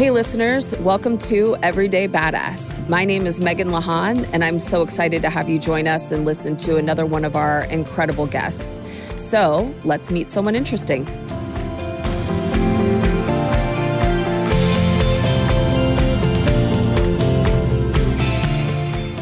Hey listeners, welcome to Everyday Badass. My name is Megan Lahan, and I'm so excited to have you join us and listen to another one of our incredible guests. So let's meet someone interesting.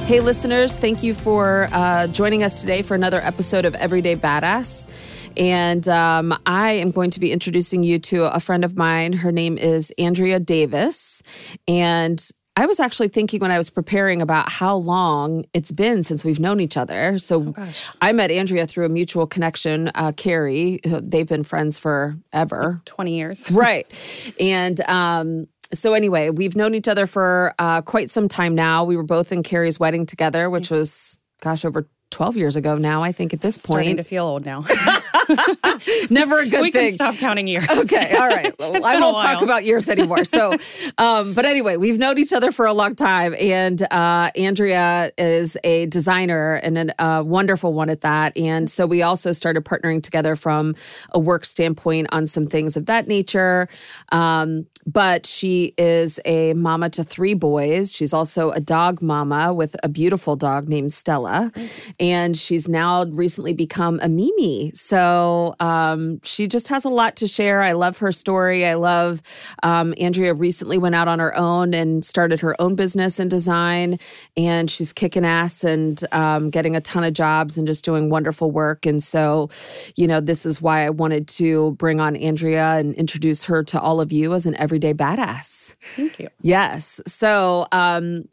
Hey listeners, thank you for joining us today for another episode of Everyday Badass. And I am going to be introducing you to a friend of mine. Her name is Andrea Davis. And I was actually thinking when I was preparing about how long it's been since we've known each other. So I met Andrea through a mutual connection, Carrie. They've been friends forever. 20 years. Right. And so anyway, we've known each other for quite some time now. We were both in Carrie's wedding together, which was, gosh, over 12 years ago now, I think, at this point. Starting to feel old now. Never a good thing. We can stop counting years. Okay, all right. Well, I won't talk about years anymore. So, but anyway, we've known each other for a long time. And Andrea is a designer and a wonderful one at that. And so we also started partnering together from a work standpoint on some things of that nature. But she is a mama to 3 boys. She's also a dog mama with a beautiful dog named Stella. And she's now recently become a Mimi. So she just has a lot to share. I love her story. I love Andrea recently went out on her own and started her own business in design. And she's kicking ass and getting a ton of jobs and just doing wonderful work. And so, you know, this is why I wanted to bring on Andrea and introduce her to all of you as an everyday badass. Thank you. Yes. So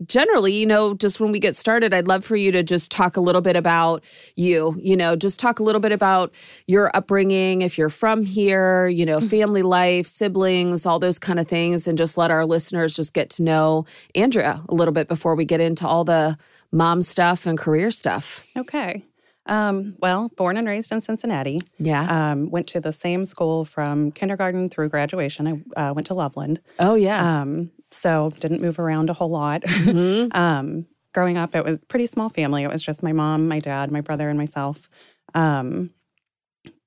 generally, you know, just when we get started, I'd love for you to just talk a little bit about you, you know, just talk a little bit about your upbringing, if you're from here, you know, family life, siblings, all those kind of things, and just let our listeners just get to know Andrea a little bit before we get into all the mom stuff and career stuff. Okay. Well, born and raised in Cincinnati. Yeah. Went to the same school from kindergarten through graduation. I went to Loveland. Oh, yeah. So didn't move around a whole lot. Mm-hmm. Growing up, it was a pretty small family. It was just my mom, my dad, my brother, and myself.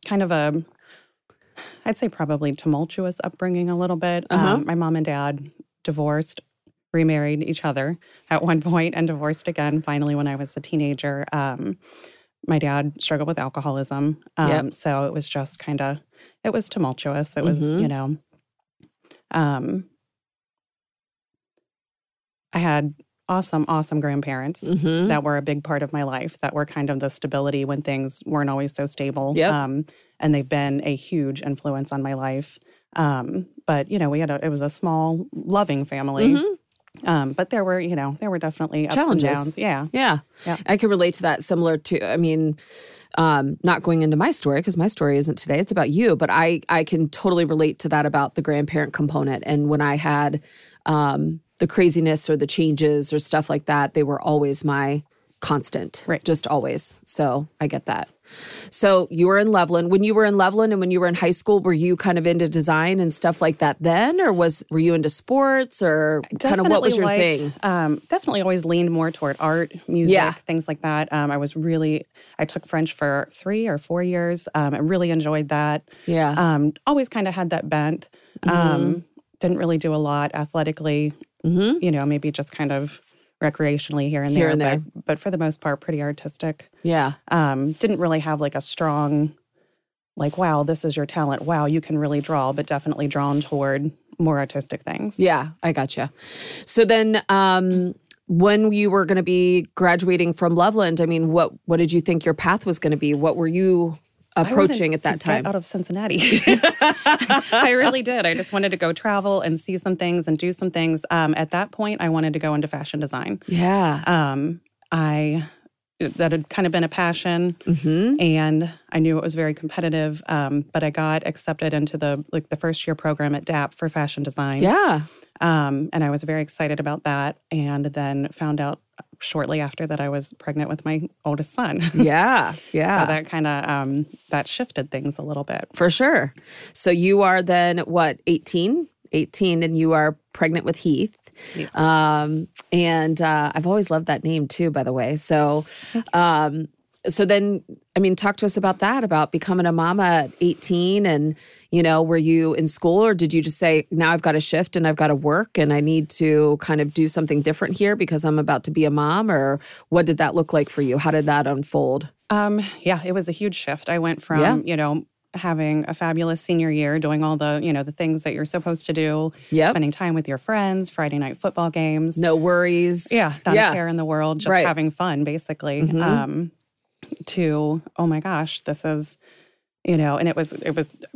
Kind of a, I'd say probably tumultuous upbringing a little bit. Uh-huh. My mom and dad divorced, remarried each other at one point, and divorced again finally when I was a teenager. My dad struggled with alcoholism, so it was just kind of, it was tumultuous. It was, you know, I had awesome, awesome grandparents that were a big part of my life, that were kind of the stability when things weren't always so stable. Yep. And they've been a huge influence on my life. But, you know, we had it was a small, loving family. Mm-hmm. But there were, you know, there were definitely ups challenges and downs. Yeah. I can relate to that similar to, I mean, not going into my story because my story isn't today. It's about you. But I can totally relate to that about the grandparent component. And when I had the craziness or the changes or stuff like that, they were always my constant. Right. Just always. So I get that. So you were in Loveland. When you were in Loveland and when you were in high school, were you kind of into design and stuff like that then? Or were you into sports or kind of what was your thing? Definitely always leaned more toward art, music, things like that. I took French for 3 or 4 years. I really enjoyed that. Yeah. Always kind of had that bent. Didn't really do a lot athletically, you know, maybe just kind of recreationally here and there. But for the most part, pretty artistic. Yeah. Didn't really have like a strong, like, wow, this is your talent. Wow, you can really draw, but definitely drawn toward more artistic things. Yeah, I gotcha. So then when you were going to be graduating from Loveland, I mean, what did you think your path was going to be? What were you approaching at that time? Out of Cincinnati. I really did. I just wanted to go travel and see some things and do some things. At that point, I wanted to go into fashion design. Yeah. That had kind of been a passion, and I knew it was very competitive. But I got accepted into the first year program at DAP for fashion design. Yeah. And I was very excited about that, and then found out shortly after that I was pregnant with my oldest son. Yeah. So that kind of, that shifted things a little bit. For sure. So you are then, what, 18, and you are pregnant with Heath. Yeah. And I've always loved that name too, by the way. So So then, I mean, talk to us about that, about becoming a mama at 18 and, you know, were you in school or did you just say, now I've got to shift and I've got to work and I need to kind of do something different here because I'm about to be a mom? Or what did that look like for you? How did that unfold? Yeah, it was a huge shift. I went from, you know, having a fabulous senior year, doing all the, you know, the things that you're supposed to do, spending time with your friends, Friday night football games. No worries. Yeah, not a care in the world, just having fun, basically. To, oh my gosh, this is, you know, and it was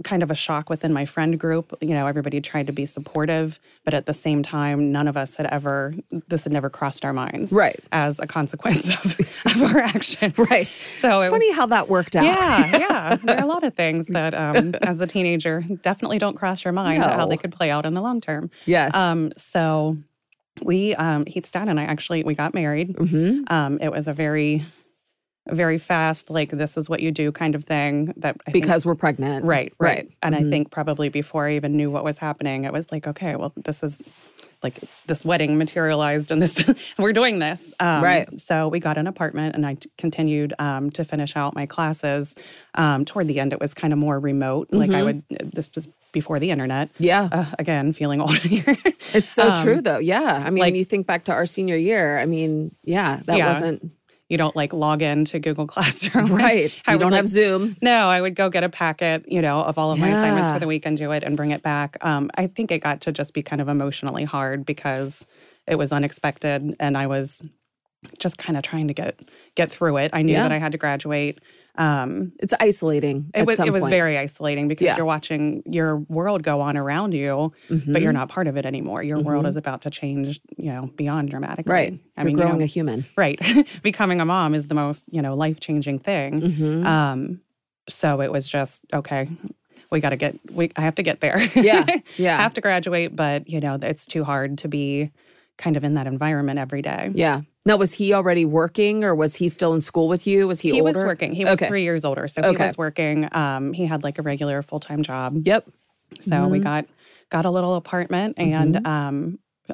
kind of a shock within my friend group. You know, everybody tried to be supportive, but at the same time, none of us had never crossed our minds. Right. As a consequence of our actions. Right. So it's funny how that worked out. Yeah, yeah. There are a lot of things that as a teenager definitely don't cross your mind about how they could play out in the long term. Yes. So we, Heath Stanton and I actually, we got married. Mm-hmm. It was a very fast, like, this is what you do kind of thing. Because we're pregnant. Right. And I think probably before I even knew what was happening, it was like, okay, well, this is, like, this wedding materialized and this we're doing this. So we got an apartment and I continued to finish out my classes. Toward the end, it was kind of more remote. Like, this was before the internet. Yeah. Again, feeling old here. It's so true, though. Yeah. I mean, like, when you think back to our senior year, I mean, wasn't... You don't, like, log in to Google Classroom. Right. I don't have Zoom. No, I would go get a packet, you know, of all of my assignments for the week and do it and bring it back. I think it got to just be kind of emotionally hard because it was unexpected and I was just kind of trying to get through it. I knew that I had to graduate. It's isolating. It was very isolating because you're watching your world go on around you, but you're not part of it anymore. Your world is about to change, you know, beyond dramatically. Right. You're growing a human. Right. Becoming a mom is the most, you know, life-changing thing. Mm-hmm. So it was just, okay, I have to get there. Yeah. Yeah. I have to graduate, but, you know, it's too hard to be kind of in that environment every day. Yeah. Now, was he already working or was he still in school with you? Was he older? He was working. He was 3 years older. So he was working. He had like a regular full-time job. Yep. So we got a little apartment and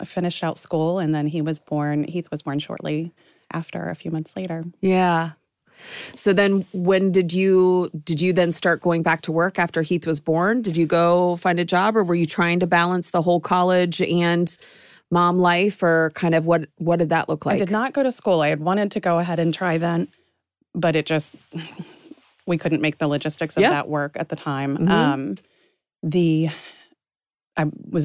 finished out school. And then Heath was born shortly after, a few months later. Yeah. So then when did you then start going back to work after Heath was born? Did you go find a job or were you trying to balance the whole college and mom life, or kind of what did that look like? I did not go to school. I had wanted to go ahead and try that, but it just, we couldn't make the logistics of that work at the time. Mm-hmm.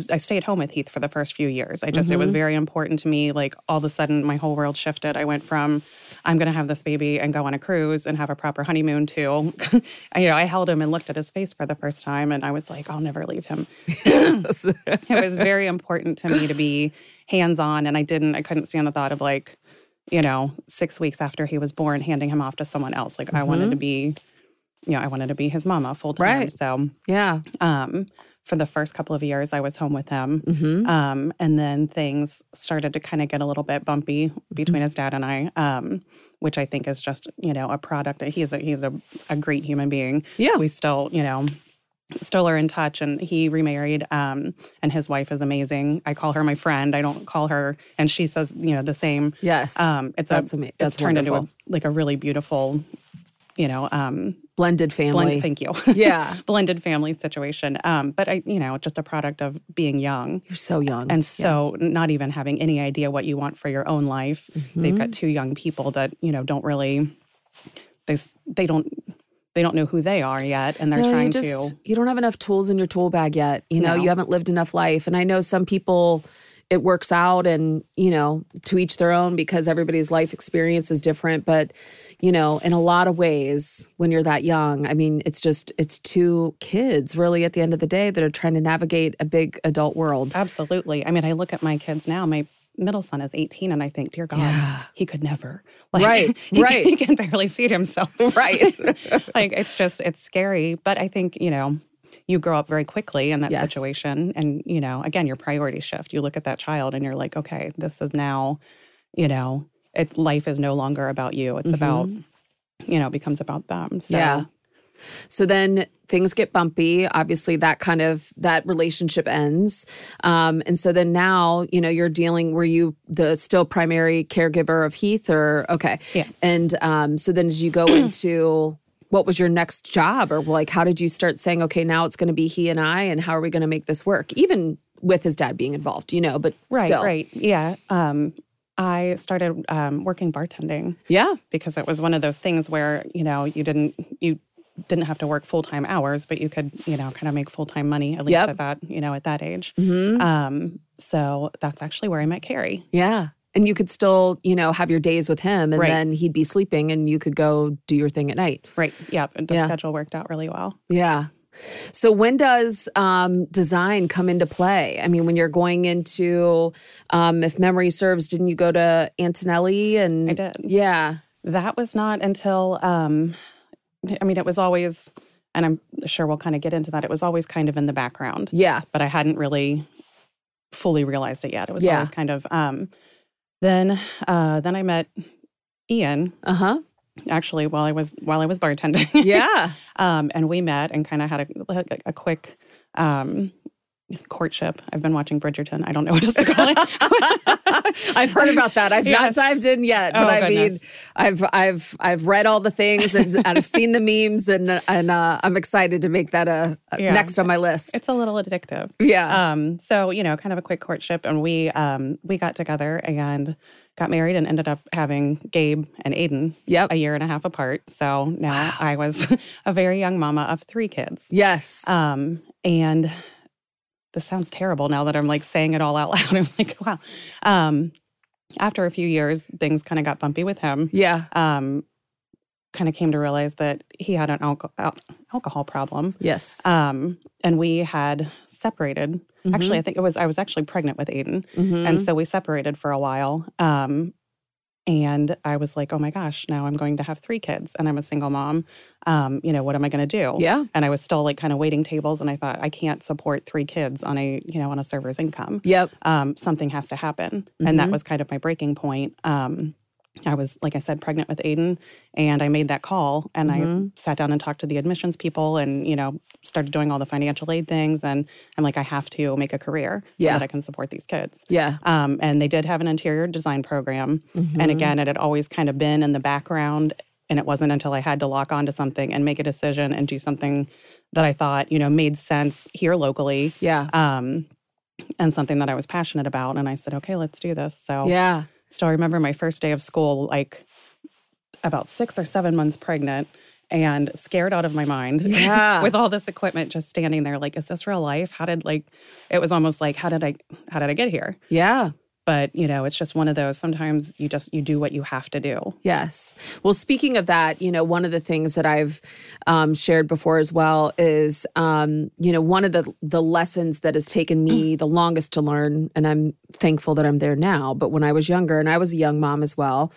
I stayed home with Heath for the first few years. It was very important to me. Like, all of a sudden my whole world shifted. I went from, I'm going to have this baby and go on a cruise and have a proper honeymoon to, you know, I held him and looked at his face for the first time and I was like, I'll never leave him. It was very important to me to be hands-on, and I couldn't stand the thought of, like, you know, 6 weeks after he was born, handing him off to someone else. Like, I wanted to be his mama full-time. Right. So, yeah. For the first couple of years, I was home with him. Mm-hmm. And then things started to kind of get a little bit bumpy between his dad and I, which I think is just, you know, a product. He's a great human being. Yeah. We still, you know, are in touch, and he remarried, and his wife is amazing. I call her my friend. I don't call her, and she says, you know, the same. Yes. It's turned wonderful. Into a really beautiful, you know, blended family. Thank you. Yeah. Blended family situation. But I, you know, just a product of being young. You're so young. And so not even having any idea what you want for your own life. Mm-hmm. So you've got two young people that, you know, don't really, they don't know who they are yet. And they're you don't have enough tools in your tool bag yet. You know, you haven't lived enough life. And I know some people, it works out, and, you know, to each their own, because everybody's life experience is different. But, you know, in a lot of ways, when you're that young, I mean, it's two kids really at the end of the day that are trying to navigate a big adult world. Absolutely. I mean, I look at my kids now, my middle son is 18, and I think, dear God, he could never. He can barely feed himself. Right. It's scary. But I think, you know, you grow up very quickly in that situation. And, you know, again, your priorities shift. You look at that child and you're like, okay, this is now, you know, life is no longer about you. It's about, you know, becomes about them. So, yeah. So then things get bumpy. Obviously, that relationship ends. And so then now, you're dealing, were you the still primary caregiver of Heath or, okay. Yeah. And so then did you go into, what was your next job? Or how did you start saying, okay, now it's going to be he and I, and how are we going to make this work? Even with his dad being involved, but right, still. Right, yeah. I started working bartending. Yeah. Because it was one of those things where, you didn't have to work full-time hours, but you could, kind of make full-time money, at least yep. At that age. Mm-hmm. So that's actually where I met Carrie. Yeah. And you could still, have your days with him, and right. then he'd be sleeping, and you could go do your thing at night. Right. Yep. And the schedule worked out really well. Yeah. So when does design come into play? I mean, when you're going into, if memory serves, didn't you go to Antonelli? And I did. Yeah. That was not until, it was always, and I'm sure we'll kind of get into that, it was always kind of in the background. Yeah. But I hadn't really fully realized it yet. It was always kind of, then I met Ian. Uh-huh. Actually, while I was bartending. Yeah. And we met and kind of had a quick courtship. I've been watching Bridgerton. I don't know what else to call it. I've heard about that. I've not dived in yet, but I've read all the things and I've seen the memes, and I'm excited to make that next on my list. It's a little addictive. Yeah. So kind of a quick courtship, and we got together and got married and ended up having Gabe and Aiden a year and a half apart. So now I was a very young mama of 3 kids. Yes. And this sounds terrible now that I'm saying it all out loud. I'm like, wow. After a few years, things kind of got bumpy with him. Yeah. Kind of came to realize that he had an alcohol problem. Yes. And we had separated. Mm-hmm. Actually, I think I was actually pregnant with Aiden. Mm-hmm. And so we separated for a while. And I was like, oh my gosh, now I'm going to have 3 kids and I'm a single mom. What am I going to do? Yeah. And I was still kind of waiting tables, and I thought, I can't support 3 kids on a server's income. Yep. Something has to happen. Mm-hmm. And that was kind of my breaking point. I was, like I said, pregnant with Aiden, and I made that call, and mm-hmm. I sat down and talked to the admissions people and, started doing all the financial aid things, and I'm like, I have to make a career so that I can support these kids. Yeah. And they did have an interior design program, mm-hmm. and again, it had always kind of been in the background, and it wasn't until I had to lock onto something and make a decision and do something that I thought, made sense here locally. Yeah. And something that I was passionate about, and I said, okay, let's do this. So yeah. Still remember my first day of school, about 6 or 7 months pregnant and scared out of my mind. Yeah. With all this equipment, just standing there is this real life? How did it was almost how did I get here? Yeah. But, it's just one of those, sometimes you do what you have to do. Yes. Well, speaking of that, one of the things that I've shared before as well is, one of the lessons that has taken me the longest to learn, and I'm thankful that I'm there now, but when I was younger, and I was a young mom as well,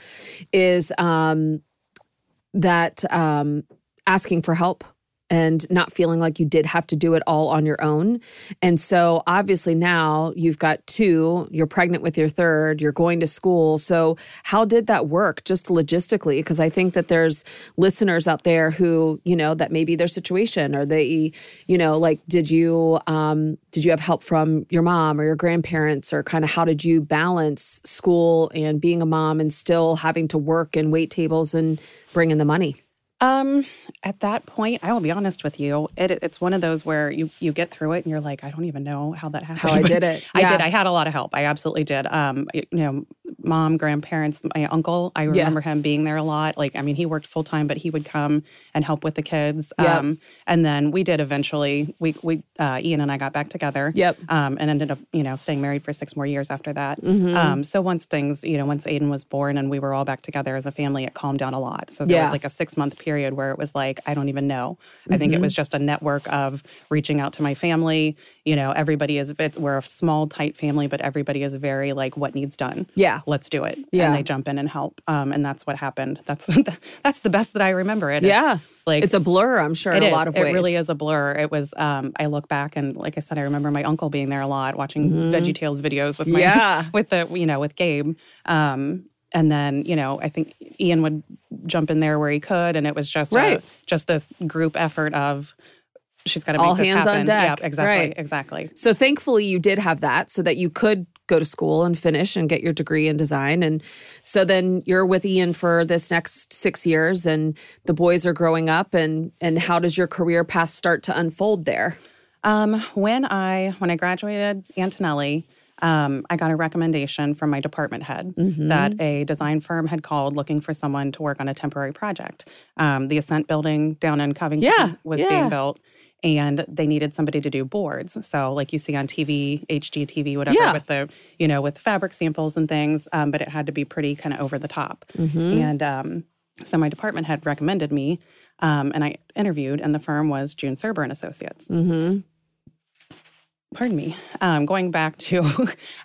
is that asking for help. And not feeling like you did have to do it all on your own. And so obviously now you've got 2, you're pregnant with your 3rd, you're going to school. So how did that work just logistically? Because I think that there's listeners out there who, that may be their situation, or they, did you have help from your mom or your grandparents, or kind of how did you balance school and being a mom and still having to work and wait tables and bring in the money? At that point, I will be honest with you, it's one of those where you get through it and you're like, I don't even know how that happened. How I did it. Yeah. I did. I had a lot of help. I absolutely did. Mom, grandparents, my uncle, I remember him being there a lot. He worked full time, but he would come and help with the kids. Yep. And then we did eventually, we Ian and I got back together. Yep. And ended up, staying married for 6 more years after that. Mm-hmm. So once Aiden was born and we were all back together as a family, it calmed down a lot. So there was a 6-month period where it was I don't even know. Mm-hmm. I think it was just a network of reaching out to my family. Everybody is, we're a small, tight family, but everybody is very what needs done. Yeah. Let's do it. Yeah. And they jump in and help. And that's what happened. That's the best that I remember it. Yeah. It's a blur, I'm sure, in a lot of ways. It really is a blur. It was, I look back and, like I said, I remember my uncle being there a lot, watching VeggieTales videos with with Gabe. And then, you know, I think Ian would jump in there where he could. And it was just just this group effort of she's got to make this happen. All hands on deck. Yeah, exactly, exactly. So thankfully you did have that so that you could go to school and finish and get your degree in design. And so then you're with Ian for this next 6 years and the boys are growing up. And how does your career path start to unfold there? When I graduated Antonelli, I got a recommendation from my department head that a design firm had called looking for someone to work on a temporary project. The Ascent building down in Covington was being built, and they needed somebody to do boards. So like you see on TV, HGTV, whatever, with the, you know, with fabric samples and things, but it had to be pretty kind of over the top. And so my department head recommended me, and I interviewed, and the firm was June Serber and Associates. Pardon me. Going back to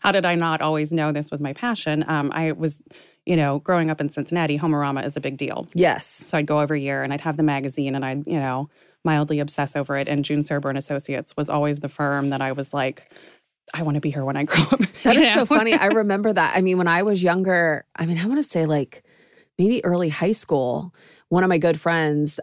how did I not always know this was my passion? I was, you know, growing up in Cincinnati, Homerama is a big deal. Yes. So I'd go every year and I'd have the magazine and I'd, you know, mildly obsess over it. And June Serber and Associates was always the firm that I was like, I want to be here when I grow up. That is so funny. I remember that. I mean, when I was younger, I mean, I want to say like maybe early high school, one of my good friends,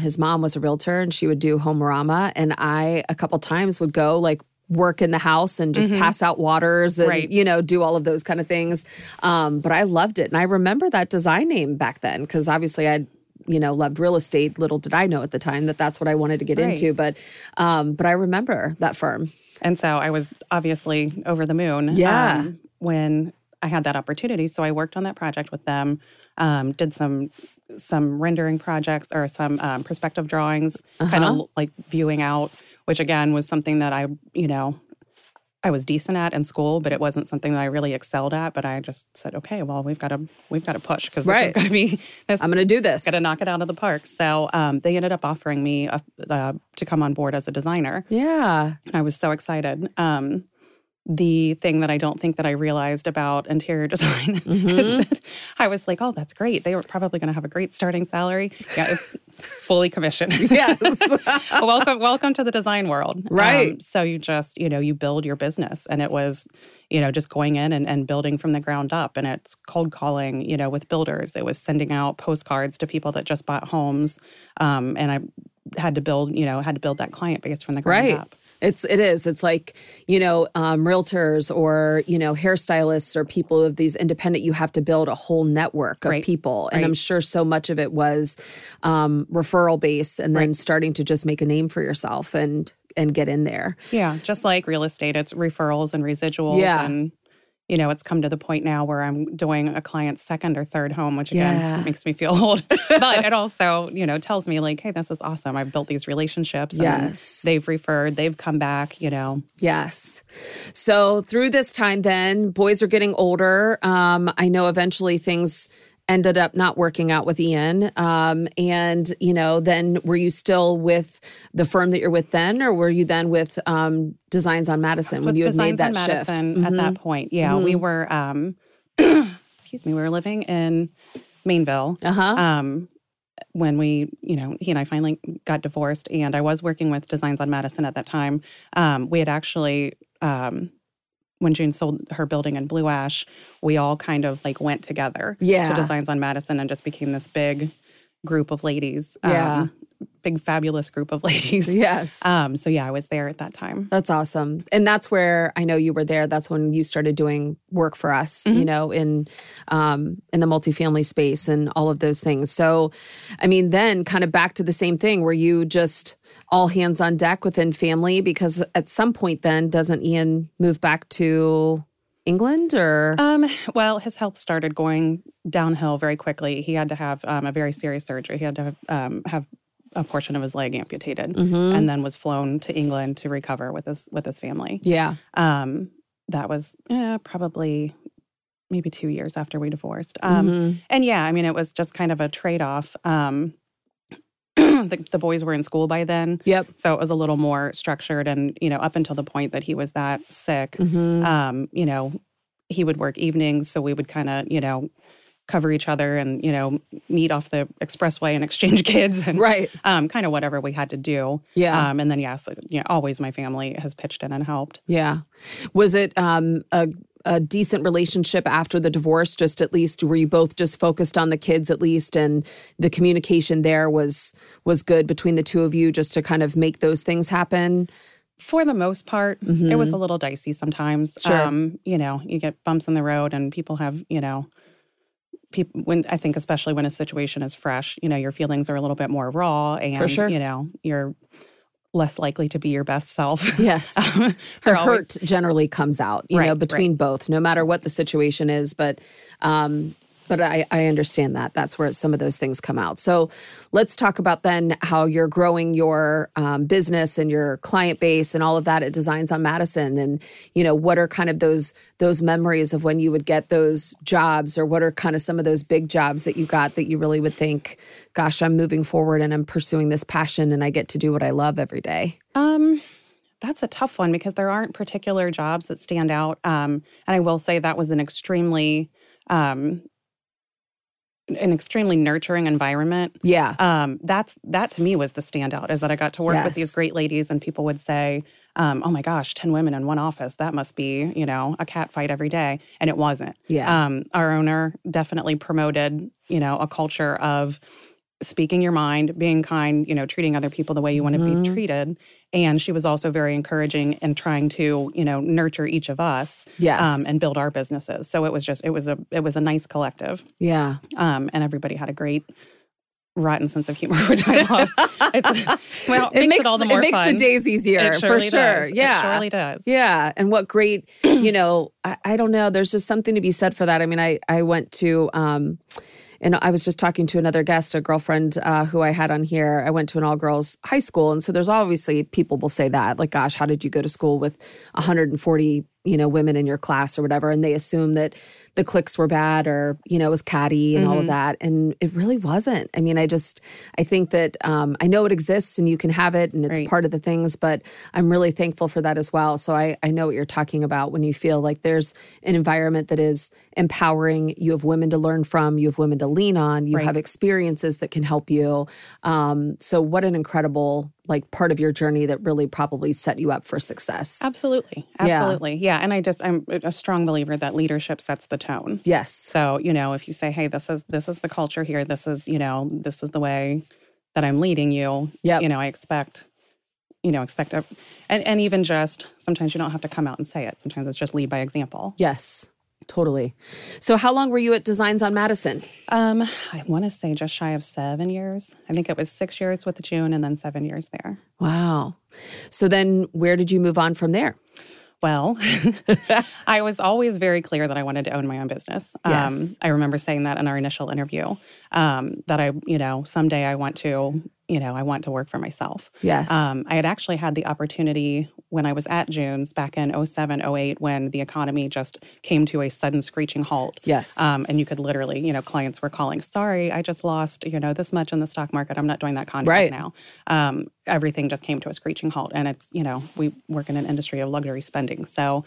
his mom was a realtor and she would do Homerama. And I, a couple times would go like, work in the house and just pass out waters and, you know, do all of those kind of things. But I loved it. And I remember that design name back then because obviously I'd, you know, loved real estate. Little did I know at the time that that's what I wanted to get into. But I remember that firm. And so I was obviously over the moon when I had that opportunity. So I worked on that project with them, did some rendering projects or some perspective drawings, kind of like viewing out, which again was something that I, you know, I was decent at in school, but it wasn't something that I really excelled at. But I just said, okay, well, we've got to push because this is going to be this. I'm going to do this. Got to knock it out of the park. So they ended up offering me to come on board as a designer. Yeah, and I was so excited. The thing that I don't think that I realized about interior design is that I was like, oh, that's great. They were probably going to have a great starting salary. Yeah, it's fully commissioned. Welcome to the design world. Right. So you just, you know, you build your business. And it was, you know, just going in and building from the ground up. And it's cold calling, you know, with builders. It was sending out postcards to people that just bought homes. And I had to build that client base from the ground up. It is. It's like, you know, realtors or, you know, hairstylists or people of these independent, you have to build a whole network of people. And I'm sure so much of it was referral based and then starting to just make a name for yourself and get in there. Yeah. Just like real estate, it's referrals and residuals. Yeah. And, you know, it's come to the point now where I'm doing a client's second or third home, which again makes me feel old. But it also, you know, tells me like, hey, this is awesome. I've built these relationships. Yes. And they've referred, they've come back, you know. Yes. So through this time then, boys are getting older. I know eventually things ended up not working out with Ian. And, you know, then were you still with the firm that you're with then, or were you then with Designs on Madison when you had made that shift? At that point, we were, we were living in Mainville when we, you know, he and I finally got divorced, and I was working with Designs on Madison at that time. We had actually... when June sold her building in Blue Ash, we all kind of like went together to Designs on Madison and just became this big group of ladies. Big fabulous group of ladies. Yes. So yeah, I was there at that time. That's awesome. And that's where I know you were there. That's when you started doing work for us, you know, in the multifamily space and all of those things. So, I mean, then kind of back to the same thing where you just all hands on deck within family, because at some point then, doesn't Ian move back to England or? Well, his health started going downhill very quickly. He had to have a very serious surgery. He had to have a portion of his leg amputated and then was flown to England to recover with his family. Yeah. That was probably maybe 2 years after we divorced. And yeah, I mean, it was just kind of a trade-off. The boys were in school by then. Yep. So it was a little more structured and, you know, up until the point that he was that sick, you know, he would work evenings. So we would kind of, you know, cover each other and, you know, meet off the expressway and exchange kids and kind of whatever we had to do. Yeah. And then, yes, you know, always my family has pitched in and helped. Yeah. Was it a decent relationship after the divorce, just at least? Were you both just focused on the kids at least, and the communication there was good between the two of you just to kind of make those things happen? For the most part, mm-hmm. It was a little dicey sometimes. Sure. You know, you get bumps in the road and people have, you know, when I think especially when a situation is fresh, you know, your feelings are a little bit more raw and, for sure. You know, you're less likely to be your best self. Yes. The hurt generally comes out, you know, between both, no matter what the situation is. But I understand that. That's where some of those things come out. So let's talk about then how you're growing your business and your client base and all of that at Designs on Madison. And, you know, what are kind of those memories of when you would get those jobs, or what are kind of some of those big jobs that you got that you really would think, gosh, I'm moving forward and I'm pursuing this passion and I get to do what I love every day? That's a tough one because there aren't particular jobs that stand out. And I will say that was an extremely nurturing environment. Yeah. That to me was the standout, is that I got to work with these great ladies, and people would say, oh my gosh, 10 women in one office. That must be, you know, a cat fight every day. And it wasn't. Yeah. Our owner definitely promoted, you know, a culture of speaking your mind, being kind, you know, treating other people the way you want to mm-hmm. be treated. And she was also very encouraging and trying to, you know, nurture each of us and build our businesses. So it was just, it was a nice collective. Yeah. And everybody had a great rotten sense of humor, which I love. Well, it makes it all the more fun. It makes the days easier, for sure. Does. Yeah. It surely does. Yeah. And what great, you know, I don't know, there's just something to be said for that. I mean, I went to... And I was just talking to another guest, a girlfriend who I had on here. I went to an all-girls high school. And so there's obviously people will say that, like, gosh, how did you go to school with 140, you know, women in your class or whatever? And they assume that the cliques were bad or, you know, it was catty and mm-hmm. all of that. And it really wasn't. I mean, I think that I know it exists and you can have it and it's part of the things, but I'm really thankful for that as well. So I know what you're talking about when you feel like there's an environment that is empowering. You have women to learn from, you have women to lean on, you have experiences that can help you. So what an incredible part of your journey that really probably set you up for success. Absolutely. Yeah. And I'm a strong believer that leadership sets the tone. Yes. So, you know, if you say, hey, this is the culture here, this is the way that I'm leading you. Yeah. You know, I expect, and even just sometimes you don't have to come out and say it. Sometimes it's just lead by example. Yes. Totally. So how long were you at Designs on Madison? I want to say just shy of 7 years. I think it was 6 years with June and then 7 years there. Wow. So then where did you move on from there? Well, I was always very clear that I wanted to own my own business. Yes. I remember saying that in our initial interview, that I, you know, someday I want to, you know, I want to work for myself. Yes. I had actually had the opportunity when I was at June's back in 07, 08, when the economy just came to a sudden screeching halt. Yes. And you could literally, you know, clients were calling, sorry, I just lost, you know, this much in the stock market. I'm not doing that contract now. Everything just came to a screeching halt. And it's, you know, we work in an industry of luxury spending. So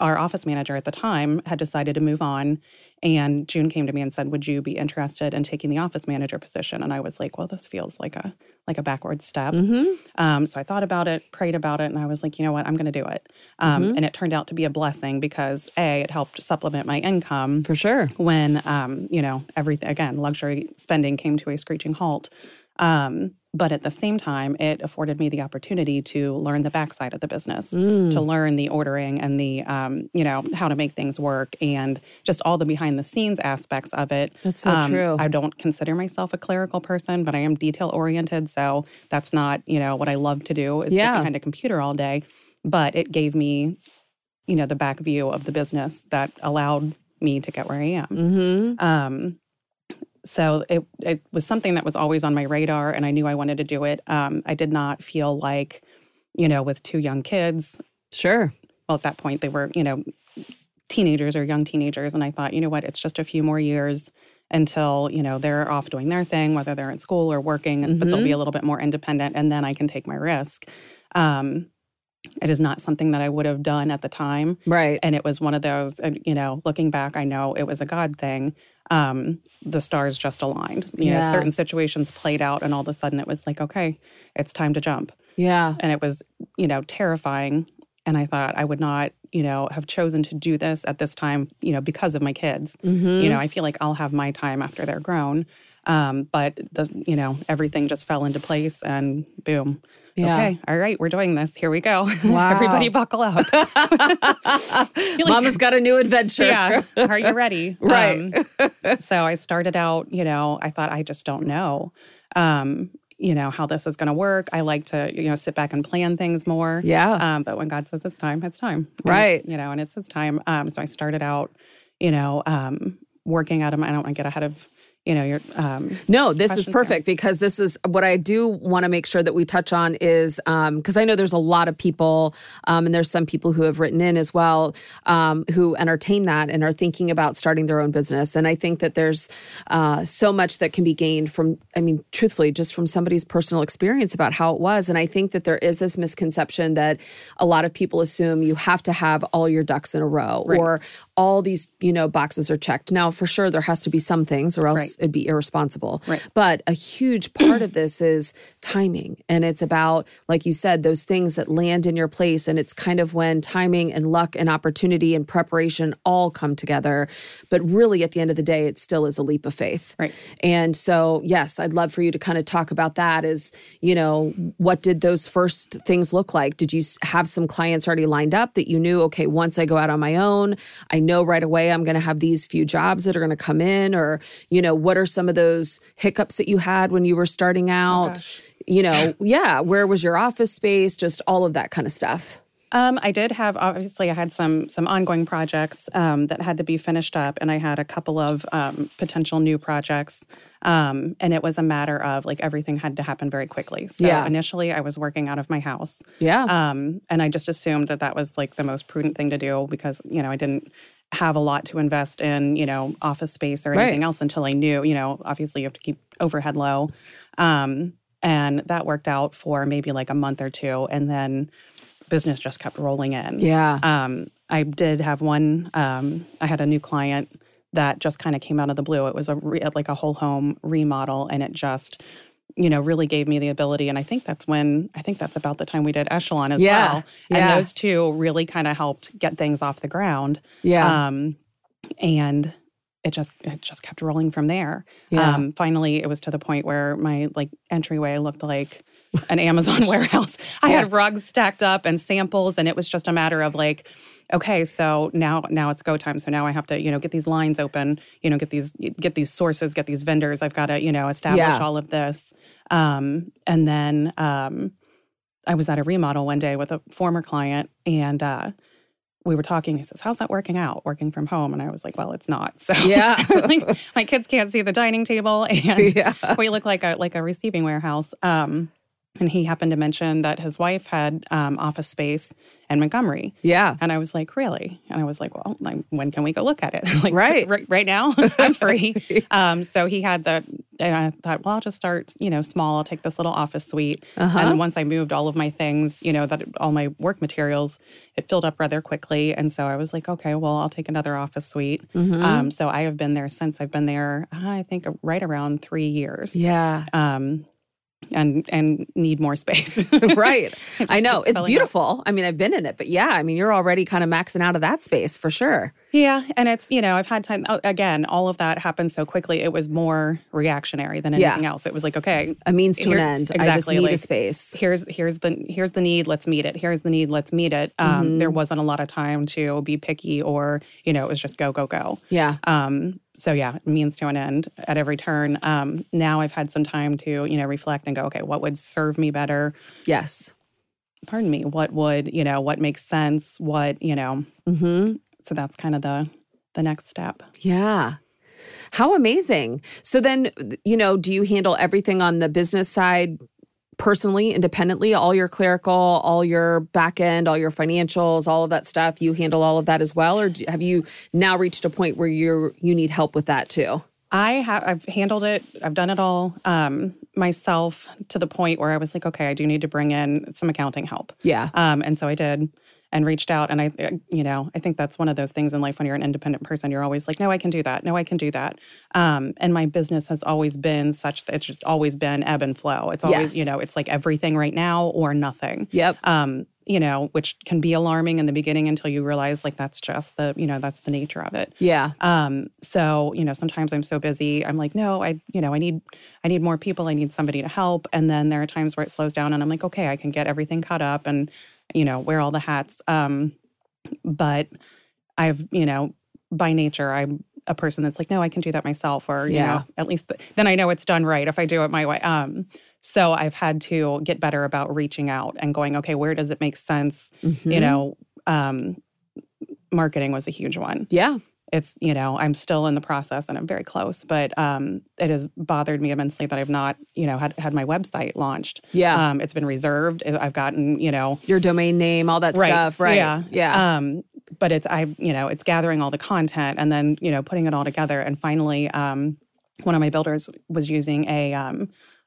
our office manager at the time had decided to move on. And June came to me and said, would you be interested in taking the office manager position? And I was like, well, this feels like a backward step. Mm-hmm. So I thought about it, prayed about it, and I was like, you know what, I'm going to do it. Mm-hmm. And it turned out to be a blessing because, A, it helped supplement my income. For sure. When, you know, everything, again, luxury spending came to a screeching halt. But at the same time, it afforded me the opportunity to learn the backside of the business, to learn the ordering and the, you know, how to make things work and just all the behind the scenes aspects of it. That's so true. I don't consider myself a clerical person, but I am detail oriented. So that's not, you know, what I love to do is sit behind a computer all day. But it gave me, you know, the back view of the business that allowed me to get where I am. Mm-hmm. So it was something that was always on my radar, and I knew I wanted to do it. I did not feel like, you know, with two young kids. Sure. Well, at that point, they were, you know, teenagers or young teenagers, and I thought, you know what, it's just a few more years until, you know, they're off doing their thing, whether they're in school or working, mm-hmm. but they'll be a little bit more independent, and then I can take my risk. It is not something that I would have done at the time. Right. And it was one of those, you know, looking back, I know it was a God thing. The stars just aligned. You know, certain situations played out and all of a sudden it was like, okay, it's time to jump. Yeah. And it was, you know, terrifying And I thought I would not, you know, have chosen to do this at this time, you know, because of my kids. Mm-hmm. You know, I feel like I'll have my time after they're grown. But, you know, everything just fell into place and boom. Yeah. Okay. All right. We're doing this. Here we go. Wow. Everybody buckle up. Like, Mama's got a new adventure. Yeah. Are you ready? Right. So I started out, you know, I thought I just don't know, you know, how this is going to work. I like to, you know, sit back and plan things more. Yeah. But when God says it's time, it's time. And right. You know, and it's his time. So I started out, you know, working at him. I don't want to get ahead of, you know, your no, this is perfect there. Because this is what I do want to make sure that we touch on is because I know there's a lot of people and there's some people who have written in as well who entertain that and are thinking about starting their own business. And I think that there's so much that can be gained from, I mean, truthfully, just from somebody's personal experience about how it was. And I think that there is this misconception that a lot of people assume you have to have all your ducks in a row right. or all these, you know, boxes are checked. Now, for sure, there has to be some things or else right. it'd be irresponsible. Right. But a huge part of this is timing. And it's about, like you said, those things that land in your place. And it's kind of when timing and luck and opportunity and preparation all come together. But really, at the end of the day, it still is a leap of faith. Right. And so, yes, I'd love for you to kind of talk about that as, you know, what did those first things look like? Did you have some clients already lined up that you knew, okay, once I go out on my own, I know right away I'm going to have these few jobs that are going to come in? Or, you know, what are some of those hiccups that you had when you were starting out? You know, yeah, where was your office space? Just all of that kind of stuff. I did have, obviously, I had some ongoing projects that had to be finished up, and I had a couple of potential new projects. And it was a matter of, like, everything had to happen very quickly. So initially, I was working out of my house. Yeah. And I just assumed that that was, like, the most prudent thing to do because, you know, I didn't have a lot to invest in, you know, office space or anything right. else until I knew, you know, obviously you have to keep overhead low. And that worked out for maybe like a month or two. And then business just kept rolling in. Yeah. I did have one, I had a new client that just kind of came out of the blue. It was like a whole home remodel, and it just, you know, really gave me the ability. And I think that's about the time we did Echelon as well. And those two really kind of helped get things off the ground. Yeah. And it just kept rolling from there. Yeah. Finally, it was to the point where my, like, entryway looked like an Amazon warehouse. I had rugs stacked up and samples, and it was just a matter of, like, okay, so now it's go time. So now I have to, you know, get these lines open, you know, get these sources, get these vendors. I've got to, you know, establish all of this. And then I was at a remodel one day with a former client, and we were talking. He says, how's that working out, working from home? And I was like, well, it's not. So like, my kids can't see the dining table, and we look like a receiving warehouse. And he happened to mention that his wife had office space in Montgomery. Yeah. And I was like, really? And I was like, well, when can we go look at it? Like, right now? I'm free. So he had and I thought, well, I'll just start, you know, small. I'll take this little office suite. Uh-huh. And then once I moved all of my things, you know, all my work materials, it filled up rather quickly. And so I was like, okay, well, I'll take another office suite. Mm-hmm. So I have been there since. I've been there, I think, right around 3 years. Yeah. And need more space. Right. I know. It's beautiful. Up. I mean, I've been in it, but yeah, I mean, you're already kind of maxing out of that space for sure. Yeah. And it's, you know, I've had time. Again, all of that happened so quickly. It was more reactionary than anything else. It was like, okay. A means to an end. Exactly, I just need a space. Here's the need. Let's meet it. Here's the need. Let's meet it. Mm-hmm. There wasn't a lot of time to be picky or, you know, it was just go, go, go. Yeah. So yeah, means to an end at every turn. Now I've had some time to, you know, reflect and go, okay, what would serve me better? Yes. Pardon me. What would, you know, what makes sense? What, you know. Mm-hmm. So that's kind of the next step. Yeah. How amazing. So then, you know, do you handle everything on the business side personally, independently, all your clerical, all your back end, all your financials, all of that stuff? You handle all of that as well? Or have you now reached a point where you need help with that too? I've handled it. I've done it all myself to the point where I was like, okay, I do need to bring in some accounting help. Yeah. And so I did. And reached out, and I think that's one of those things in life when you're an independent person, you're always like, no, I can do that. No, I can do that. And my business has always been such that it's just always been ebb and flow. It's always, you know, it's like everything right now or nothing. Yep. you know, which can be alarming in the beginning until you realize, like, that's just the, you know, that's the nature of it. Yeah. So, you know, sometimes I'm so busy, I'm like, no, I need more people. I need somebody to help. And then there are times where it slows down and I'm like, okay, I can get everything cut up and, you know, wear all the hats. But I've, you know, by nature, I'm a person that's like, no, I can do that myself. Or, you know, at least then I know it's done right if I do it my way. So I've had to get better about reaching out and going, okay, where does it make sense? Mm-hmm. You know, marketing was a huge one. Yeah. It's, you know, I'm still in the process and I'm very close, but it has bothered me immensely that I've not, you know, had my website launched. Yeah. It's been reserved. I've gotten, you know. Your domain name, all that stuff. Right. Yeah. Yeah. But it's gathering all the content and then, you know, putting it all together. And finally, one of my builders was using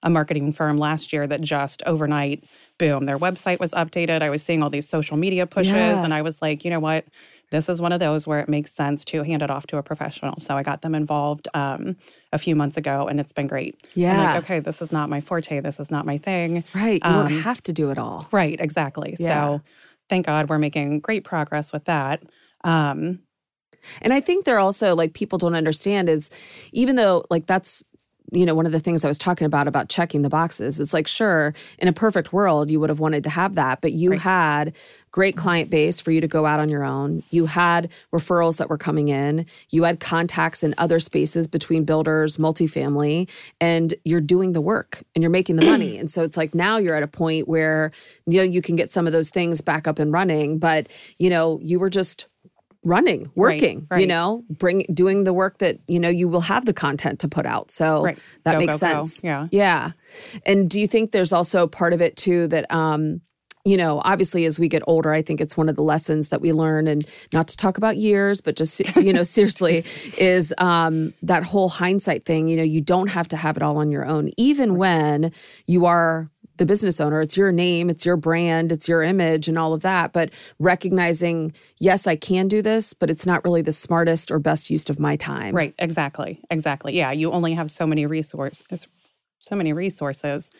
a marketing firm last year that just overnight, boom, their website was updated. I was seeing all these social media pushes and I was like, you know what? This is one of those where it makes sense to hand it off to a professional. So I got them involved a few months ago, and it's been great. Yeah. I'm like, okay, this is not my forte. This is not my thing. Right. You don't have to do it all. Right, exactly. Yeah. So thank God we're making great progress with that. And I think they're also, like, people don't understand is, even though, like, that's, you know, one of the things I was talking about checking the boxes. It's like, sure, in a perfect world, you would have wanted to have that, but you had great client base for you to go out on your own. You had referrals that were coming in. You had contacts in other spaces between builders, multifamily, and you're doing the work and you're making the money. And so it's like, now you're at a point where, you know, you can get some of those things back up and running, but, you know, you were just working, right. You know, doing the work that, you know, you will have the content to put out. So that makes sense. Go. Yeah. Yeah. And do you think there's also part of it too that, you know, obviously as we get older, I think it's one of the lessons that we learn, and not to talk about years, but just, you know, seriously, is that whole hindsight thing. You know, you don't have to have it all on your own, even when you are the business owner. It's your name, it's your brand, it's your image and all of that. But recognizing, yes, I can do this, but it's not really the smartest or best use of my time. Right. Exactly. Exactly. Yeah. You only have so many resources.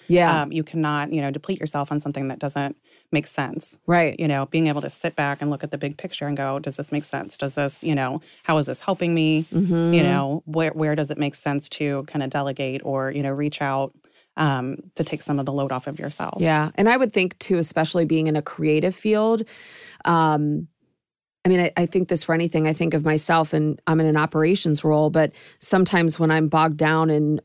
Yeah. You cannot, you know, deplete yourself on something that doesn't make sense. Right. You know, being able to sit back and look at the big picture and go, does this make sense? Does this, you know, how is this helping me? Mm-hmm. You know, where does it make sense to kind of delegate or, you know, reach out to take some of the load off of yourself. Yeah. And I would think too, especially being in a creative field, I mean, I think this for anything. I think of myself, and I'm in an operations role, but sometimes when I'm bogged down in,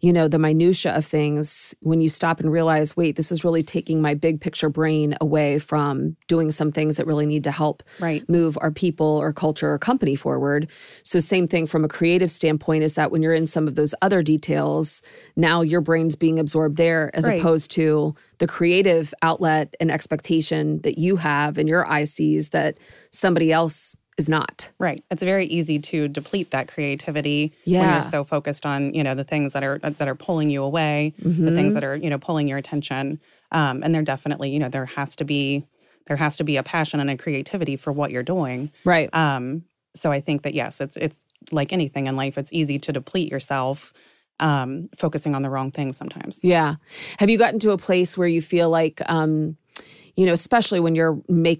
you know, the minutia of things, when you stop and realize, wait, this is really taking my big picture brain away from doing some things that really need to help move our people or culture or company forward. So same thing from a creative standpoint is that when you're in some of those other details, now your brain's being absorbed there as opposed to the creative outlet and expectation that you have and your eye sees that somebody else is not. Right. It's very easy to deplete that creativity when you're so focused on, you know, the things that are pulling you away, mm-hmm. the things that are, you know, pulling your attention. And there definitely, you know, there has to be a passion and a creativity for what you're doing. Right. So I think that, yes, it's like anything in life, it's easy to deplete yourself focusing on the wrong things sometimes. Yeah. Have you gotten to a place where you feel like, you know, especially when you're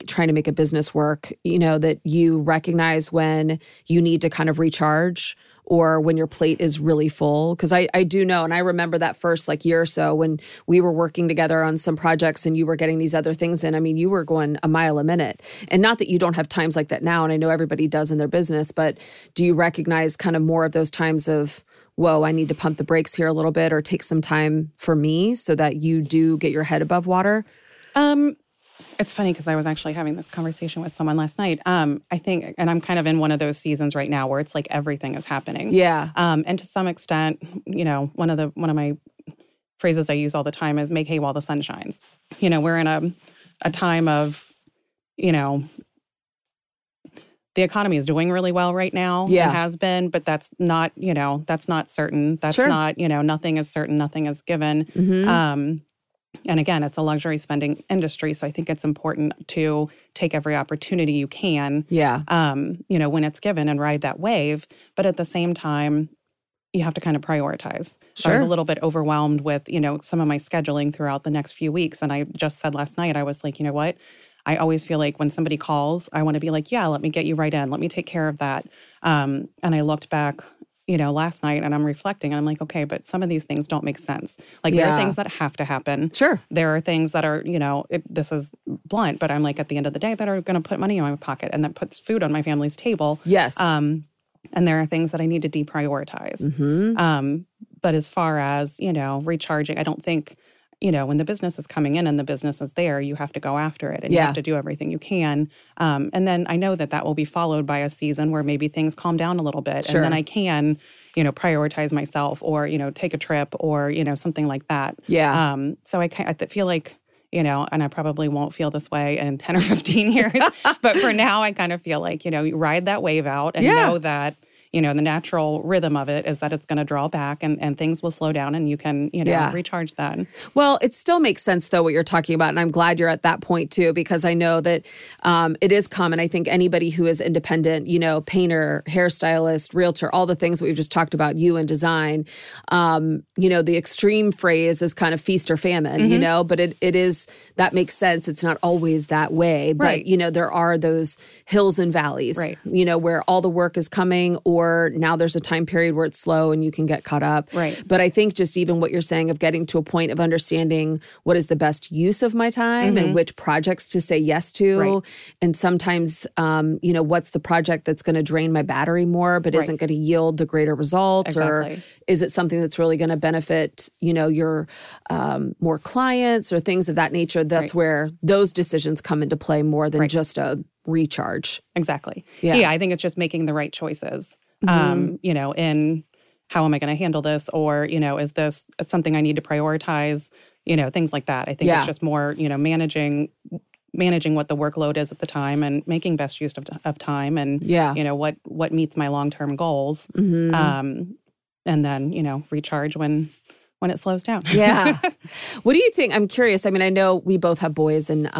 trying to make a business work, you know, that you recognize when you need to kind of recharge or when your plate is really full? Because I do know, and I remember that first like year or so when we were working together on some projects and you were getting these other things in. I mean, you were going a mile a minute. And not that you don't have times like that now, and I know everybody does in their business, but do you recognize kind of more of those times of, whoa, I need to pump the brakes here a little bit or take some time for me so that you do get your head above water? It's funny because I was actually having this conversation with someone last night. I think, and I'm kind of in one of those seasons right now where it's like everything is happening. Yeah. And to some extent, you know, one of my phrases I use all the time is make hay while the sun shines. You know, we're in a time of, you know, the economy is doing really well right now. Yeah. It has been, but that's not, you know, that's not certain. That's not, you know, nothing is certain. Nothing is given. Mm-hmm. And again, it's a luxury spending industry, so I think it's important to take every opportunity you can, you know, when it's given and ride that wave. But at the same time, you have to kind of prioritize. So I was a little bit overwhelmed with, you know, some of my scheduling throughout the next few weeks. And I just said last night, I was like, you know what? I always feel like when somebody calls, I want to be like, yeah, let me get you right in. Let me take care of that. And I looked back, you know, last night and I'm reflecting and I'm like, okay, but some of these things don't make sense. Like there are things that have to happen. Sure. There are things that are, you know, this is blunt, but I'm like at the end of the day that are going to put money in my pocket and that puts food on my family's table. Yes. And there are things that I need to deprioritize. Mm-hmm. But as far as, you know, recharging, I don't think, you know, when the business is coming in and the business is there, you have to go after it and you have to do everything you can. And then I know that that will be followed by a season where maybe things calm down a little bit. Sure. And then I can, you know, prioritize myself or, you know, take a trip or, you know, something like that. Yeah. So I feel like, you know, and I probably won't feel this way in 10 or 15 years. But for now, I kind of feel like, you know, you ride that wave out and know that, you know, the natural rhythm of it is that it's going to draw back and things will slow down and you can, you know, recharge that. Well, it still makes sense, though, what you're talking about. And I'm glad you're at that point, too, because I know that it is common. I think anybody who is independent, you know, painter, hairstylist, realtor, all the things that we've just talked about, you and design, you know, the extreme phrase is kind of feast or famine, you know, but it is, that makes sense. It's not always that way. But, you know, there are those hills and valleys, you know, where all the work is coming or now there's a time period where it's slow and you can get caught up. Right. But I think just even what you're saying of getting to a point of understanding what is the best use of my time and which projects to say yes to. Right. And sometimes, you know, what's the project that's going to drain my battery more but isn't going to yield the greater result? Exactly. Or is it something that's really going to benefit, you know, your more clients or things of that nature? That's where those decisions come into play more than just a recharge. Exactly. Yeah, I think it's just making the right choices. You know, in how am I going to handle this? Or, you know, is this something I need to prioritize? You know, things like that. I think it's just more, you know, managing what the workload is at the time and making best use of time and, you know, what meets my long-term goals. And then, you know, recharge when it slows down. What do you think? I'm curious. I mean, I know we both have boys and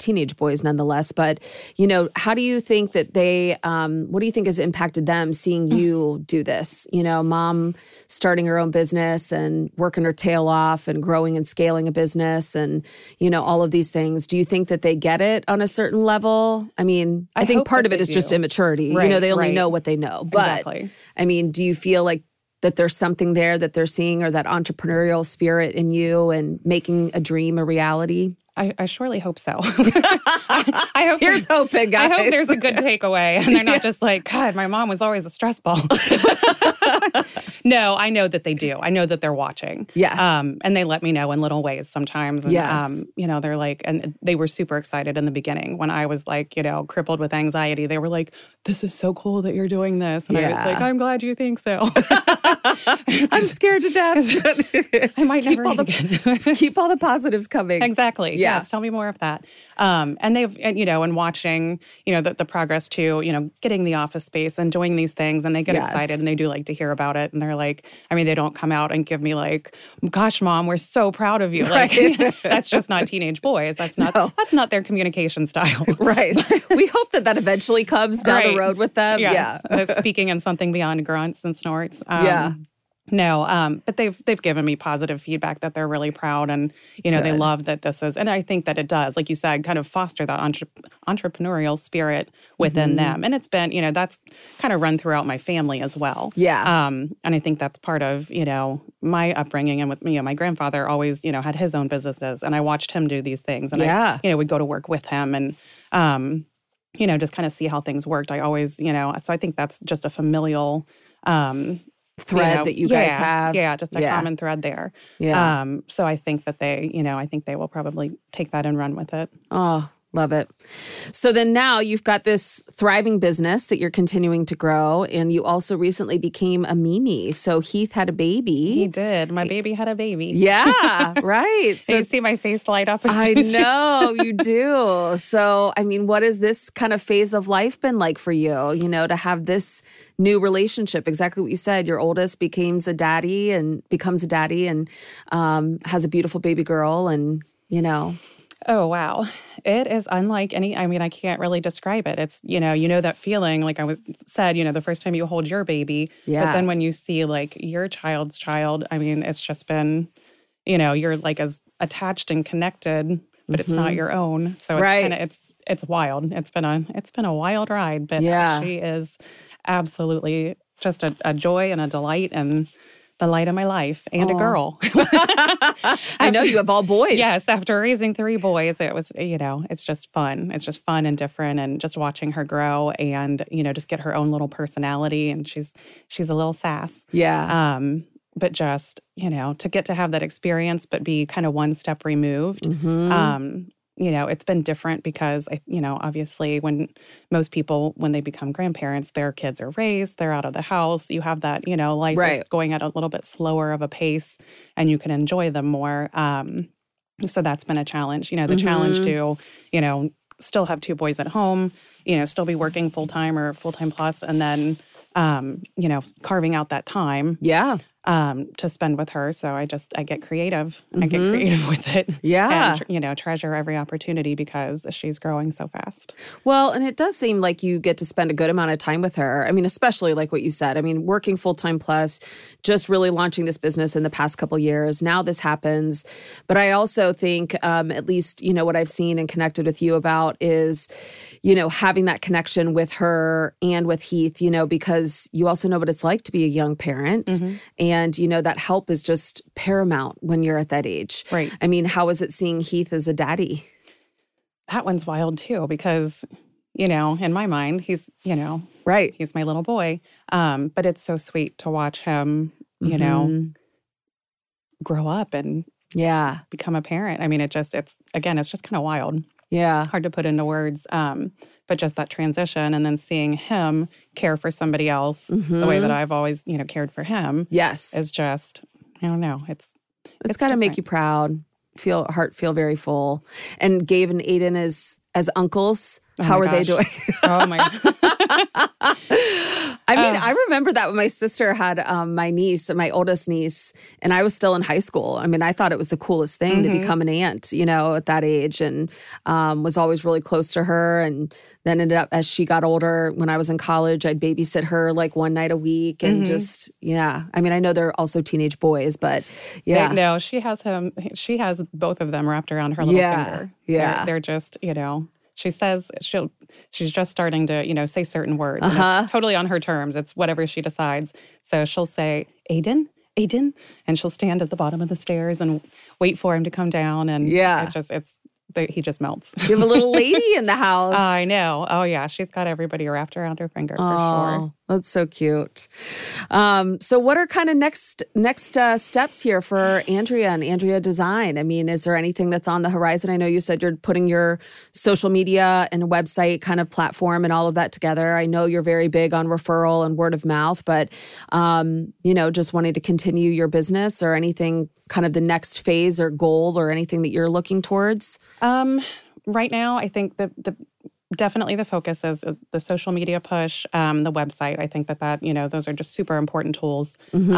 teenage boys nonetheless, but, you know, how do you think that they, what do you think has impacted them seeing you do this? You know, mom starting her own business and working her tail off and growing and scaling a business and, you know, all of these things. Do you think that they get it on a certain level? I mean, I think part of it is just immaturity. You know, they only know what they know. But, I mean, do you feel like that there's something there that they're seeing or that entrepreneurial spirit in you and making a dream a reality? I surely hope so. I hope Here's hoping, guys. I hope there's a good takeaway and they're not just like, God, my mom was always a stress ball. No, I know that they do. I know that they're watching. Yeah. And they let me know in little ways sometimes. And, you know, they're like, and they were super excited in the beginning when I was like, you know, crippled with anxiety. They were like, this is so cool that you're doing this. And I was like, I'm glad you think so. I'm scared to death. I might never keep all the positives coming. Exactly. Yeah. Yes, tell me more of that. And they've, you know, and watching, you know, the progress to, you know, getting the office space and doing these things. And they get excited and they do like to hear about it. And they're like, I mean, they don't come out and give me like, gosh, mom, we're so proud of you. Like, that's just not teenage boys. That's not their communication style. We hope that eventually comes down the road with them. Yes. Yeah. Speaking in something beyond grunts and snorts. No, but they've given me positive feedback that they're really proud and, you know, they love that this is, and I think that it does, like you said, kind of foster that entrepreneurial spirit within them. And it's been, you know, that's kind of run throughout my family as well. And I think that's part of, you know, my upbringing and with, you know, my grandfather always, you know, had his own businesses and I watched him do these things and I, you know, would go to work with him and, you know, just kind of see how things worked. I always, you know, so I think that's just a familial, thread that you guys have. Just a common thread there. So I think that they, you know, I think they will probably take that and run with it. Oh, love it. So then now you've got this thriving business that you're continuing to grow, and you also recently became a Mimi. So Heath had a baby. He did. My baby had a baby. Yeah, right. So you see my face light up. I know, you do. So, I mean, what has this kind of phase of life been like for you, you know, to have this new relationship? Exactly what you said. Your oldest becomes a daddy and has a beautiful baby girl and, you know... Oh, wow. It is unlike any, I mean, I can't really describe it. It's, you know that feeling, like I said, the first time you hold your baby. Yeah. But then when you see like your child's child, I mean, it's just been, you're like as attached and connected, but it's not your own. So it's wild. It's been a wild ride, but she is absolutely just a joy and a delight and the light of my life, and a girl. I know you have all boys. Yes, after raising three boys, it was, it's just fun. It's just fun and different, and just watching her grow and, just get her own little personality, and she's a little sass. Yeah. But just, to get to have that experience but be kind of one step removed. Mm-hmm. It's been different because, obviously when most people, when they become grandparents, their kids are raised, they're out of the house. You have that, life is going at a little bit slower of a pace and you can enjoy them more. So that's been a challenge. The challenge to, still have two boys at home, still be working full-time or full-time plus, and then, carving out that time. Yeah. To spend with her. So I get creative. I get creative with it. Yeah. And, treasure every opportunity because she's growing so fast. Well, and it does seem like you get to spend a good amount of time with her. I mean, especially like what you said. I mean, working full-time plus, just really launching this business in the past couple years. Now this happens. But I also think, at least, what I've seen and connected with you about is, having that connection with her and with Heath, because you also know what it's like to be a young parent. And, that help is just paramount when you're at that age. Right. I mean, how is it seeing Heath as a daddy? That one's wild, too, because, in my mind, he's, he's my little boy. But it's so sweet to watch him, grow up and become a parent. I mean, it's just kind of wild. Yeah. Hard to put into words. But just that transition and then seeing him care for somebody else the way that I've always, cared for him. Yes. Is just, I don't know. It's got to make you proud. Feel very full. And Gabe and Aiden as uncles, how are they doing? Oh, my God. I mean, I remember that when my sister had my oldest niece, and I was still in high school. I mean, I thought it was the coolest thing to become an aunt, at that age, and was always really close to her. And then ended up, as she got older, when I was in college, I'd babysit her like one night a week and just, I mean, I know they're also teenage boys, but yeah. No, she has both of them wrapped around her little finger. Yeah. They're just, she says she's just starting to, say certain words. It's totally on her terms. It's whatever she decides. So she'll say, Aiden. And she'll stand at the bottom of the stairs and wait for him to come down. And he just melts. You have a little lady in the house. I know. Oh, yeah. She's got everybody wrapped around her finger for sure. That's so cute. So what are kind of next steps here for Andrea and Andrea Design? I mean, is there anything that's on the horizon? I know you said you're putting your social media and website kind of platform and all of that together. I know you're very big on referral and word of mouth, but, just wanting to continue your business or anything kind of the next phase or goal or anything that you're looking towards? Right now, I think definitely the focus is the social media push, the website. I think that, those are just super important tools. So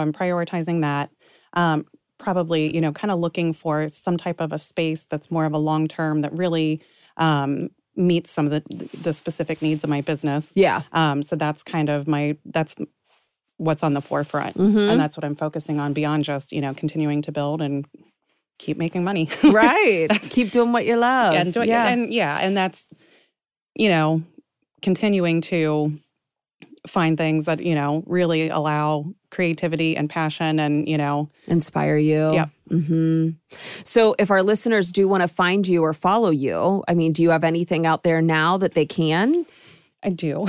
I'm prioritizing that. Probably, kind of looking for some type of a space that's more of a long-term that really meets some of the specific needs of my business. Yeah. So that's kind of that's what's on the forefront. And that's what I'm focusing on beyond just, continuing to build and keep making money. Right. Keep doing what you love. And and that's, continuing to find things that, really allow creativity and passion and, inspire you. Yeah. So if our listeners do want to find you or follow you, I mean, do you have anything out there now that they can? I do.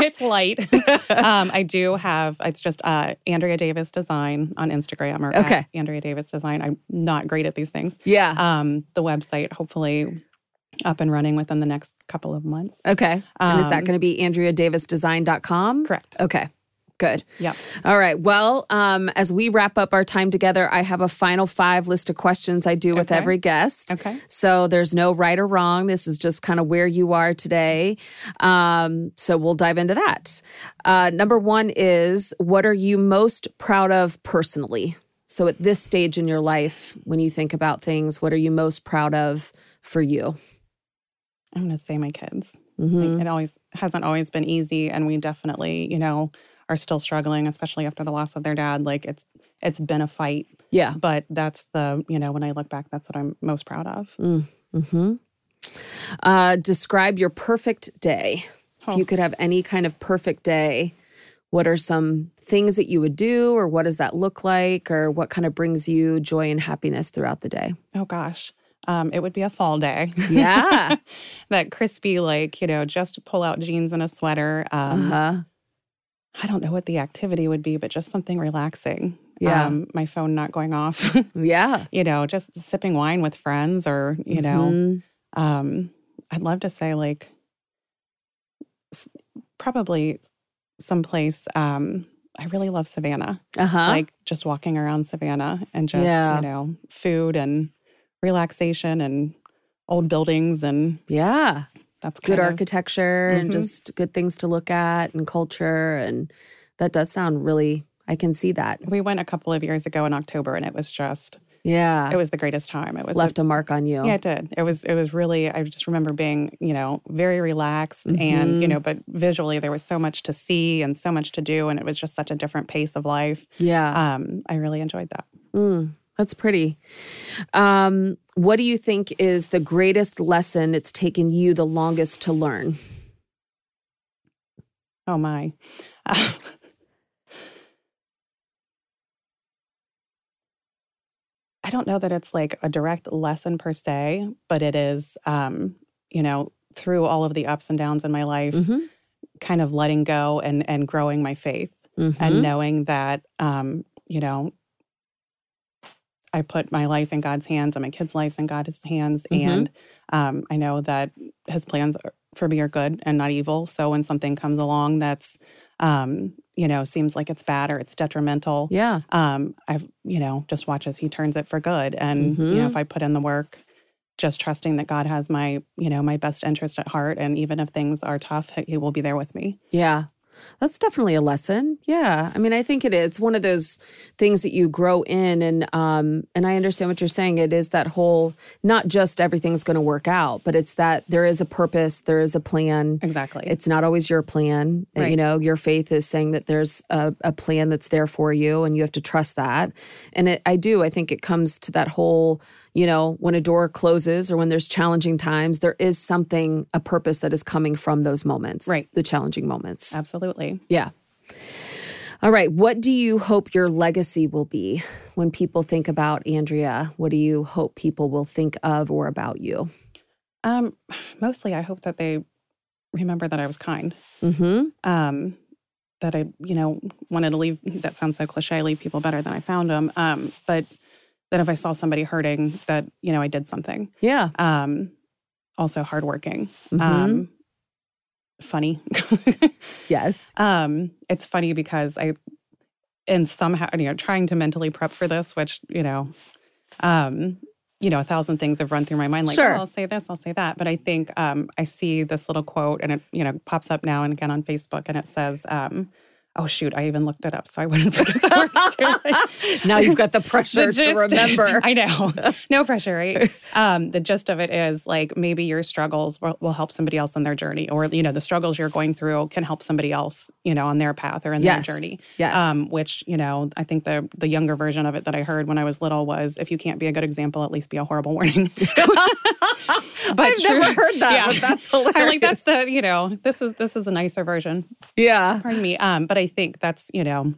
It's light. It's just Andrea Davis Design on Instagram or Andrea Davis Design. I'm not great at these things. Yeah. The website, hopefully up and running within the next couple of months. Okay. And is that going to be AndreaDavisDesign.com? Correct. Okay. Good. Yeah. All right. Well, as we wrap up our time together, I have a final 5 list of questions I do with every guest. Okay. So there's no right or wrong. This is just kind of where you are today. So we'll dive into that. Number 1 is, what are you most proud of personally? So at this stage in your life, when you think about things, what are you most proud of for you? I'm going to say my kids. Mm-hmm. Like, it always hasn't always been easy, and we definitely, you know, are still struggling, especially after the loss of their dad. Like, it's been a fight. Yeah. But that's the, you know, when I look back, that's what I'm most proud of. Mm-hmm. Describe your perfect day. Oh. If you could have any kind of perfect day, what are some things that you would do, or what does that look like, or what kind of brings you joy and happiness throughout the day? Oh, gosh. It would be a fall day. Yeah. That crispy, like, you know, just pull out jeans and a sweater. I don't know what the activity would be, but just something relaxing. Yeah. My phone not going off. Yeah. You know, just sipping wine with friends, or, you mm-hmm. know, I'd love to say, like, probably someplace, I really love Savannah. Like, just walking around Savannah and just, you know, food and relaxation and old buildings, and that's good architecture and just good things to look at, and culture. And that does sound really, I can see that. We went a couple of years ago in October, and it was just it was the greatest time. It was left a mark on you. Yeah, it did. It was really, I just remember being, you know, very relaxed and, you know, but visually there was so much to see and so much to do, and it was just such a different pace of life. Yeah. I really enjoyed that. That's pretty. What do you think is the greatest lesson it's taken you the longest to learn? Oh, my. I don't know that it's like a direct lesson per se, but it is, you know, through all of the ups and downs in my life, kind of letting go and growing my faith and knowing that, you know, I put my life in God's hands and my kids' lives in God's hands. And I know that his plans for me are good and not evil. So when something comes along that's, you know, seems like it's bad or it's detrimental, I've, you know, just watch as he turns it for good. And, you know, if I put in the work, just trusting that God has my, you know, my best interest at heart. And even if things are tough, he will be there with me. Yeah. That's definitely a lesson. Yeah. I mean, I think it is. It's one of those things that you grow in, and I understand what you're saying. It is that whole, not just everything's going to work out, but it's that there is a purpose, there is a plan. Exactly. It's not always your plan. Right. And, you know, your faith is saying that there's a plan that's there for you, and you have to trust that. And I think it comes to that whole, you know, when a door closes or when there's challenging times, there is something, a purpose that is coming from those moments. Right. The challenging moments. Absolutely. Yeah. All right. What do you hope your legacy will be when people think about Andrea? What do you hope people will think of or about you? Mostly I hope that they remember that I was kind. That I, you know, wanted to leave, that sounds so cliche, leave people better than I found them. But that if I saw somebody hurting, that, you know, I did something. Yeah. Also hardworking. Funny. Yes. It's funny because and somehow, you know, trying to mentally prep for this, which, you know, 1,000 things have run through my mind. Like, I'll say this, I'll say that. But I think I see this little quote, and it, you know, pops up now and again on Facebook, and it says, oh, shoot, I even looked it up so I wouldn't forget the words. Now you've got the pressure to remember. I know. No pressure, right? The gist of it is, like, maybe your struggles will help somebody else on their journey, or, you know, the struggles you're going through can help somebody else, you know, on their path or in their journey. Yes. Which, you know, I think the younger version of it that I heard when I was little was, if you can't be a good example, at least be a horrible warning. But I've never heard that, but that's hilarious. I'm like, that's the, you know, this is a nicer version. Yeah. Pardon me. But I think that's, you know,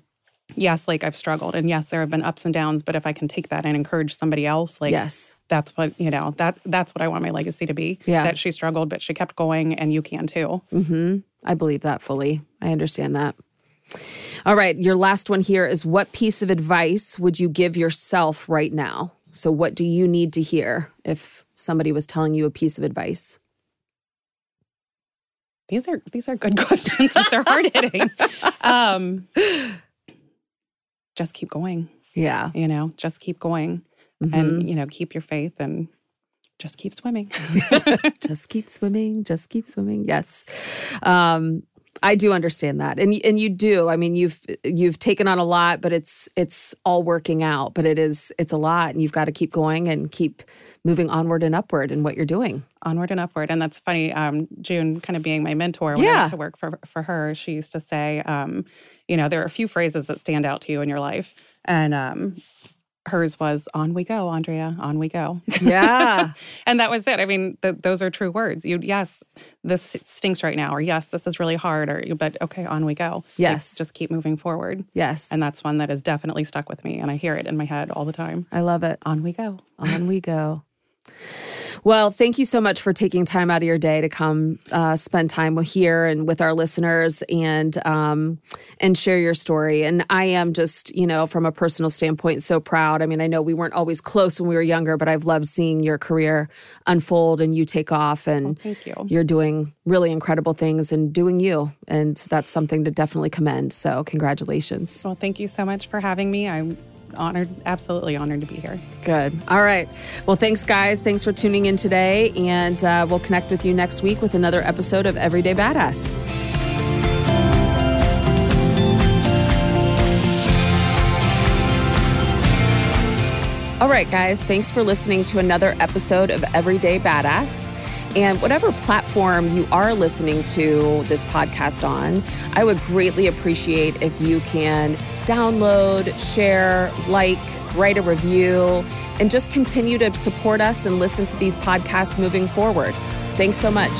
yes, like, I've struggled, and yes, there have been ups and downs, but if I can take that and encourage somebody else, like, that's what, you know, that's what I want my legacy to be. Yeah. That she struggled, but she kept going, and you can too. I believe that fully. I understand that. All right. Your last one here is, what piece of advice would you give yourself right now? So what do you need to hear if somebody was telling you a piece of advice? These are good questions, but they're hard hitting. Just keep going. Yeah. You know, just keep going. And, you know, keep your faith and just keep swimming. Just keep swimming. Yes. I do understand that. And you do. I mean, you've taken on a lot, but it's all working out. But it's a lot, and you've got to keep going and keep moving onward and upward in what you're doing. Onward and upward. And that's funny. June kind of being my mentor when I went to work for her, she used to say, you know, there are a few phrases that stand out to you in your life. And hers was, on we go, Andrea, on we go. Yeah. And that was it. I mean, those are true words. Yes, this stinks right now, or yes, this is really hard, but okay, on we go. Yes. Like, just keep moving forward. Yes. And that's one that has definitely stuck with me, and I hear it in my head all the time. I love it. On we go. On we go. Well, thank you so much for taking time out of your day to come spend time here and with our listeners and share your story. And I am just, you know, from a personal standpoint, so proud. I mean, I know we weren't always close when we were younger, but I've loved seeing your career unfold and you take off. And thank you. You're doing really incredible things and doing you. And that's something to definitely commend. So congratulations. Well, thank you so much for having me. I'm honored, absolutely honored to be here. Good. All right. Well, thanks, guys. Thanks for tuning in today. And we'll connect with you next week with another episode of Everyday Badass. All right, guys. Thanks for listening to another episode of Everyday Badass. And whatever platform you are listening to this podcast on, I would greatly appreciate if you can download, share, like, write a review, and just continue to support us and listen to these podcasts moving forward. Thanks so much.